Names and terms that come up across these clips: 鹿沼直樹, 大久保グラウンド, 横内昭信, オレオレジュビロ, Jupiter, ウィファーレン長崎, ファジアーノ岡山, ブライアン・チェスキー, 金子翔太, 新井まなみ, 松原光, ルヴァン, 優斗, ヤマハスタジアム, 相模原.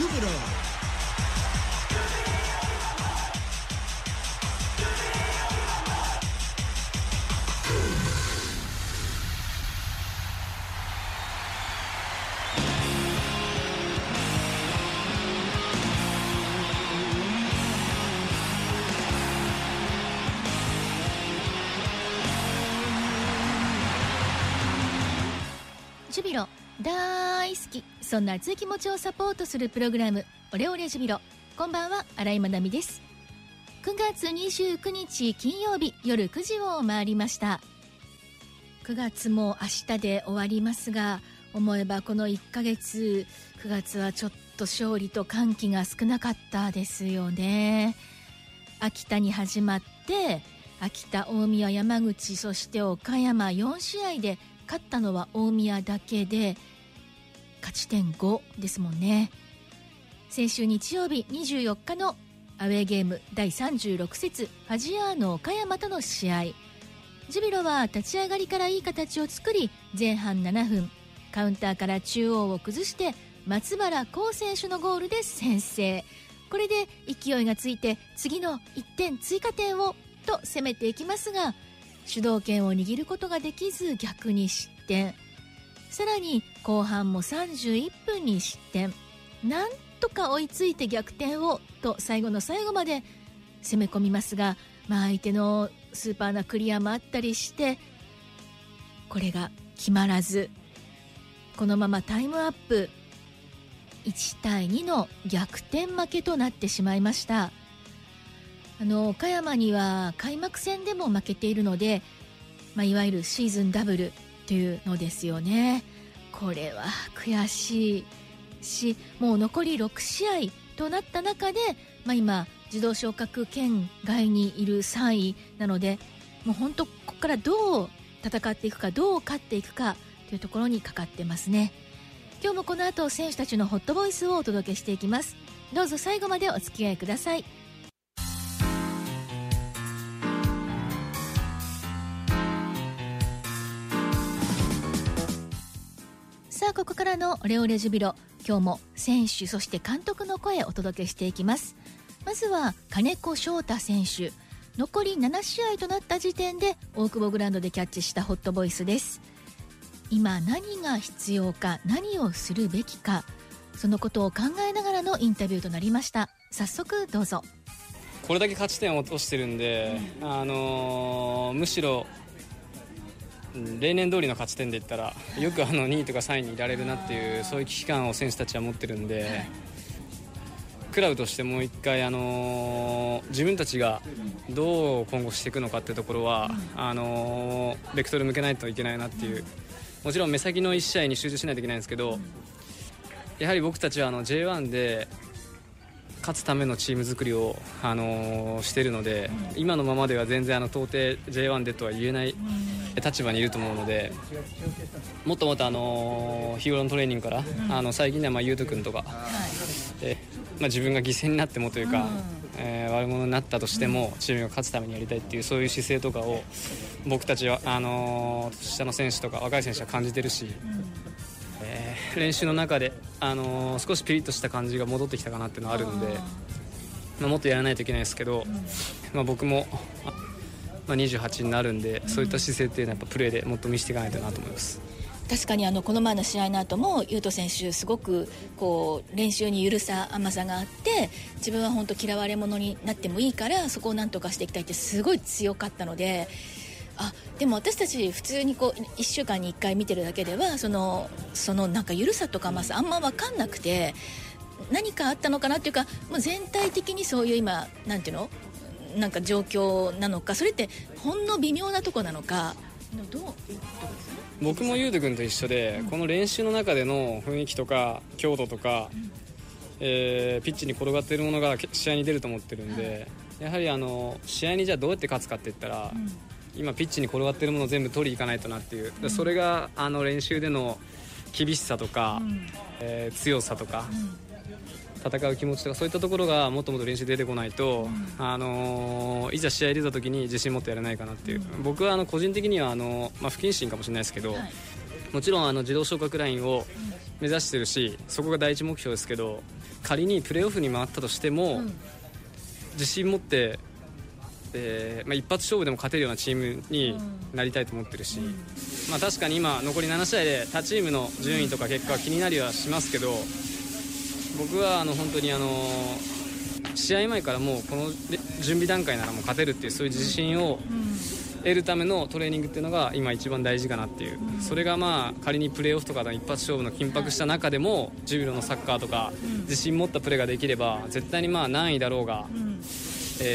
Jupiter.ジュビロ大好き、そんな熱い気持ちをサポートするプログラム、オレオレジュビロ。こんばんは、新井まなみです。9月29日金曜日、夜9時を回りました。9月も明日で終わりますが、思えばこの1ヶ月、9月はちょっと勝利と歓喜が少なかったですよね。秋田に始まって、秋田、大宮、山口、そして岡山、4試合で勝ったのは大宮だけで勝ち点5ですもんね。先週日曜日24日のアウェーゲーム第36節ファジアーノ岡山との試合、ジュビロは立ち上がりからいい形を作り、前半7分、カウンターから中央を崩して松原光選手のゴールで先制。これで勢いがついて次の1点追加点をと攻めていきますが、主導権を握ることができず逆に失点。さらに後半も31分に失点。なんとか追いついて逆転をと最後の最後まで攻め込みますが、相手のスーパーなクリアもあったりして、これが決まらず、このままタイムアップ、1対2の逆転負けとなってしまいました。岡山には開幕戦でも負けているので、いわゆるシーズンダブルというのですよね。これは悔しいし、もう残り6試合となった中で、今自動昇格圏外にいる3位なので、もう本当ここからどう戦っていくか、どう勝っていくかというところにかかってますね。今日もこの後、選手たちのホットボイスをお届けしていきます。どうぞ最後までお付き合いください。さあ、ここからのオレオレジュビロ、今日も選手そして監督の声をお届けしていきます。まずは金子翔太選手、残り7試合となった時点で大久保グラウンドでキャッチしたホットボイスです。今何が必要か、何をするべきか、そのことを考えながらのインタビューとなりました。早速どうぞ。これだけ勝ち点を落としてるんで、むしろ例年通りの勝ち点でいったらよく2位とか3位にいられるなっていう、そういう危機感を選手たちは持ってるんで、クラブとしてもう一回自分たちがどう今後していくのかっていうところはベクトル向けないといけないなっていう。もちろん目先の1試合に集中しないといけないんですけど、やはり僕たちはJ1 で勝つためのチーム作りを、しているので、今のままでは全然到底 J1 でとは言えない立場にいると思うので、もっともっと日頃のトレーニングから最近では優斗君とか、自分が犠牲になってもというか、悪者になったとしてもチームが勝つためにやりたいっていう、そういう姿勢とかを僕たちは下の選手とか若い選手は感じてるし、練習の中で、少しピリッとした感じが戻ってきたかなっていうのはあるので、もっとやらないといけないですけど、僕も、28になるんで、そういった姿勢っていうのはやっぱプレーでもっと見せていかないとなと思います。確かにこの前の試合の後も優斗選手すごく練習に緩さ甘さがあって、自分は本当嫌われ者になってもいいからそこを何とかしていきたいってすごい強かったので、でも私たち普通に1週間に1回見てるだけではそのなんか緩さとかまさあんま分かんなくて、何かあったのかなっていうか、もう全体的にそういう今なんていうのなんか状況なのか、それってほんの微妙なとこなのか、僕も優斗君と一緒で、この練習の中での雰囲気とか強度とか、ピッチに転がっているものが試合に出ると思ってるんで、やはり試合にじゃあどうやって勝つかっていったら、今ピッチに転がっているものを全部取りに行かないとなっていう、それが練習での厳しさとか、強さとか、戦う気持ちとか、そういったところがもっともっと練習で出てこないと、いざ試合出た時に自信持ってやれないかなっていう、僕は個人的には不謹慎かもしれないですけど、もちろん自動昇格ラインを目指してるし、そこが第一目標ですけど、仮にプレーオフに回ったとしても、うん、自信持って、一発勝負でも勝てるようなチームになりたいと思ってるし、うん確かに今残り7試合で他チームの順位とか結果は気になりはしますけど、僕は本当に試合前からもうこの準備段階ならもう勝てるっていうそういう自信を得るためのトレーニングっていうのが今一番大事かなっていう、それが仮にプレーオフとかの一発勝負の緊迫した中でも10秒のサッカーとか自信持ったプレーができれば絶対に何位だろうが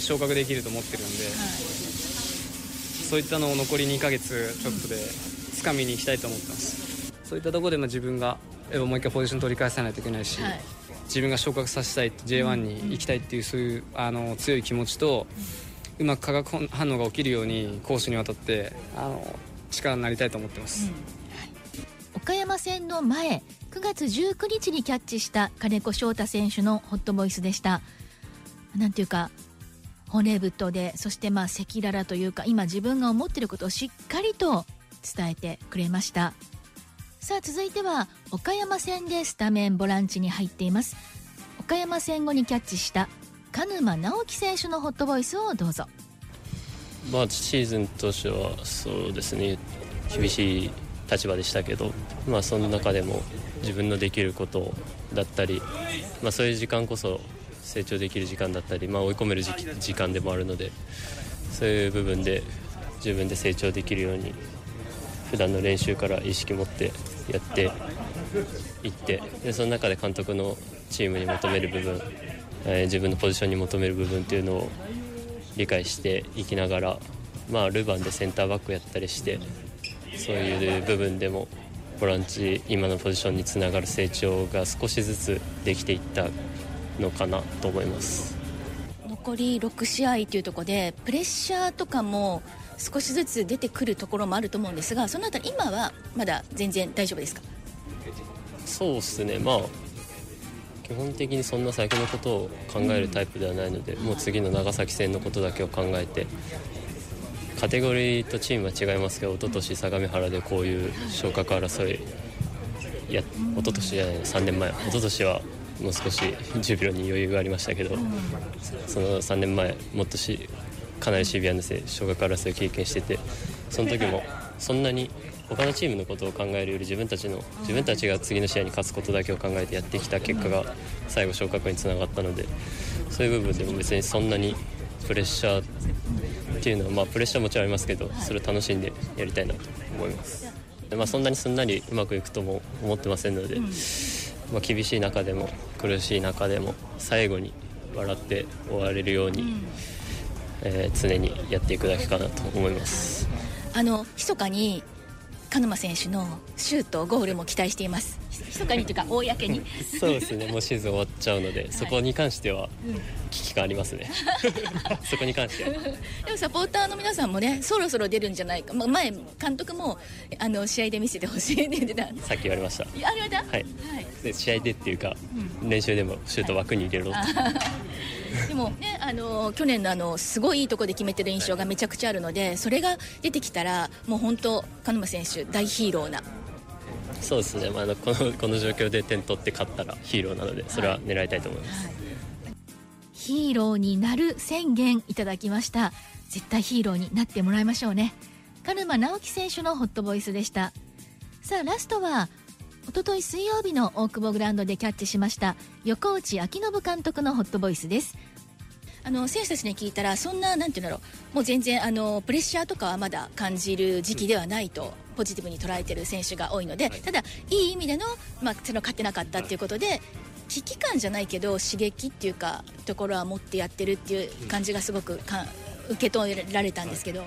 昇格できると思ってるんで、そういったのを残り2ヶ月ちょっとで掴みに行きたいと思ってます。そういったところで自分がもう一回ポジション取り返さないといけないし、自分が昇格させたい J1 に行きたいっていうそういう強い気持ちとうまく化学反応が起きるように攻守にわたって力になりたいと思ってます、岡山戦の前9月19日にキャッチした金子翔太選手のホットボイスでした。なんていうか骨太で、そして赤裸々というか今自分が思っていることをしっかりと伝えてくれました。さあ続いては岡山戦でスタメンボランチに入っています。岡山戦後にキャッチした鹿沼直樹選手のホットボイスをどうぞ。シーズン当初はそうですね厳しい立場でしたけど、その中でも自分のできることだったり、そういう時間こそ成長できる時間だったり、追い込める時間でもあるので、そういう部分で自分で成長できるように普段の練習から意識持ってやっていって、でその中で監督のチームに求める部分、自分のポジションに求める部分というのを理解していきながら、ルヴァンでセンターバックやったりして、そういう部分でもボランチ今のポジションにつながる成長が少しずつできていったのかなと思います。残り6試合というところでプレッシャーとかも少しずつ出てくるところもあると思うんですが、そのあたり今はまだ全然大丈夫ですか？そうですね、基本的にそんな先のことを考えるタイプではないので、もう次の長崎戦のことだけを考えて、カテゴリーとチームは違いますけど、一昨年相模原でこういう昇格争い一昨年じゃないの3年前一昨年はもう少し10秒に余裕がありましたけど、その3年前もっとかなりシビアな昇格争いを経験してて、その時もそんなに他のチームのことを考えるより自分たちが次の試合に勝つことだけを考えてやってきた結果が最後昇格につながったので、そういう部分でも別にそんなにプレッシャーっていうのは、プレッシャーもちろんありますけど、それを楽しんでやりたいなと思います。そんなにすんなりうまくいくとも思ってませんので、厳しい中でも苦しい中でも最後に笑って終われるように、常にやっていくだけかなと思います。密かに鹿沼選手のシュートゴールも期待しています。密かにというか公にそうですね、もうシーズン終わっちゃうので、そこに関しては危機感ありますねそこに関してはでもサポーターの皆さんもね、そろそろ出るんじゃないか、前監督も試合で見せてほしいねってさっき言われました。言われた、はい、で試合でっていうか、練習でもシュート枠に入れろと、でもね、去年のすごいいいところで決めてる印象がめちゃくちゃあるので、それが出てきたらもう本当鹿沼選手大ヒーローな。そうですね、この状況で点取って勝ったらヒーローなので、それは狙いたいと思います、ヒーローになる宣言いただきました。絶対ヒーローになってもらいましょうね。鹿沼直樹選手のホットボイスでした。さあラストは一昨日水曜日の大久保グラウンドでキャッチしました横内昭信監督のホットボイスです。選手たちに聞いたら、そんななんていうんだろう、もう全然プレッシャーとかはまだ感じる時期ではないとポジティブに捉えている選手が多いので、ただいい意味での、その勝てなかったということで危機感じゃないけど刺激っていうかところは持ってやってるっていう感じがすごく受け止められたんですけど、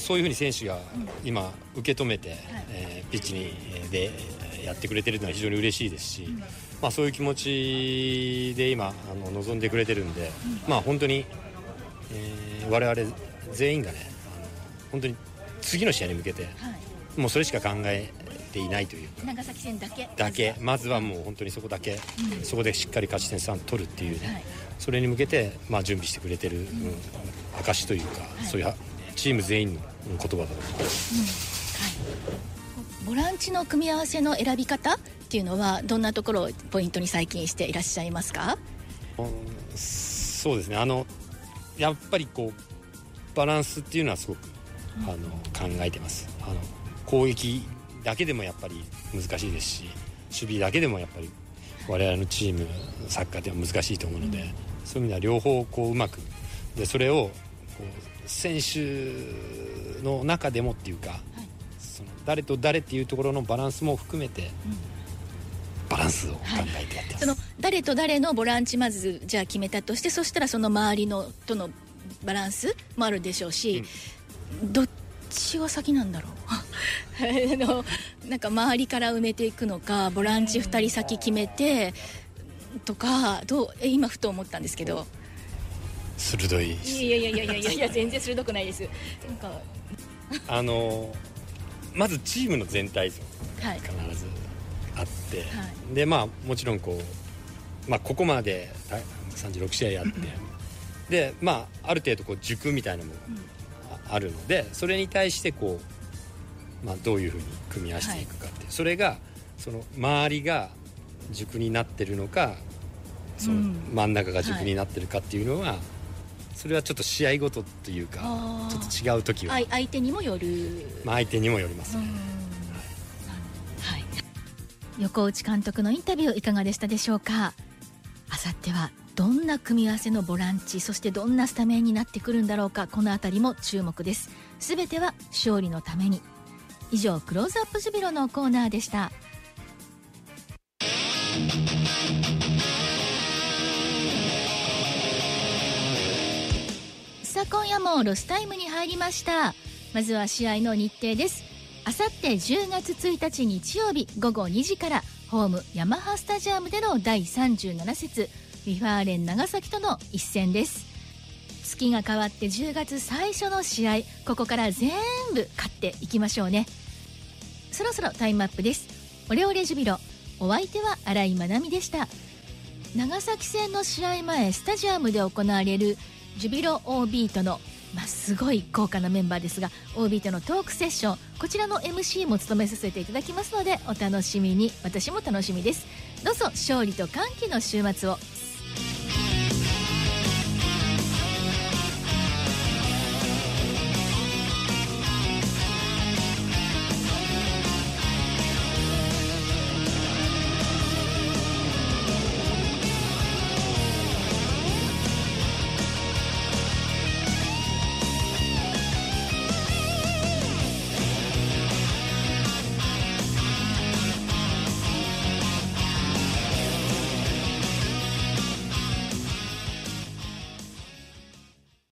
そういうふうに選手が今受け止めて、ピッチでやってくれてるのは非常に嬉しいですし、そういう気持ちで今臨んでくれてるんで、本当に、我々全員がね、本当に次の試合に向けて、もうそれしか考えていないというか、長崎戦だけまずはもう本当にそこだけ、そこでしっかり勝ち点3取るっていうね、それに向けて、準備してくれてる、証というか、そういうチーム全員の言葉だと思います。ボランチの組み合わせの選び方っていうのはどんなところをポイントに最近していらっしゃいますか？そうですね、やっぱりこうバランスっていうのはすごく考えてます。攻撃だけでもやっぱり難しいですし、守備だけでもやっぱり我々のチームサッカーでは難しいと思うので、そういう意味では両方こううまくで、それをこう選手の中でもっていうか、その誰と誰っていうところのバランスも含めて、バランスを考えてやってます。その誰と誰のボランチまずじゃあ決めたとして、そしたらその周りのとのバランスもあるでしょうし、どっちが先なんだろうなんか周りから埋めていくのか、ボランチ2人先決めてとか、今ふと思ったんですけど。鋭い。いや全然鋭くないです。なんかまずチームの全体像が必ずあって、でもちろんこう、ここまで36試合やってである程度こう軸みたいなのもあるので、それに対してこうどういうふうに組み合わせていくかって、それがその周りが軸になってるのか、その真ん中が軸になってるかっていうのは、それはちょっと試合ごとというかちょっと違う時は相手にもよる、相手にもよりますね。横内監督のインタビューいかがでしたでしょうか？あさってはどんな組み合わせのボランチ、そしてどんなスタメンになってくるんだろうか、このあたりも注目です。すべては勝利のために。以上、クローズアップジュビロのコーナーでした。さあ、今夜もロスタイムに入りました。まずは試合の日程です。あさって10月1日日曜日午後2時から、ホームヤマハスタジアムでの第37節ウィファーレン長崎との一戦です。月が変わって10月最初の試合、ここから全部勝っていきましょうね。そろそろタイムアップです。オレオレジュビロ、お相手は新井真奈美でした。長崎戦の試合前、スタジアムで行われるジュビロ OB との、すごい豪華なメンバーですが OB とのトークセッション、こちらの MC も務めさせていただきますのでお楽しみに。私も楽しみです。どうぞ勝利と歓喜の週末を。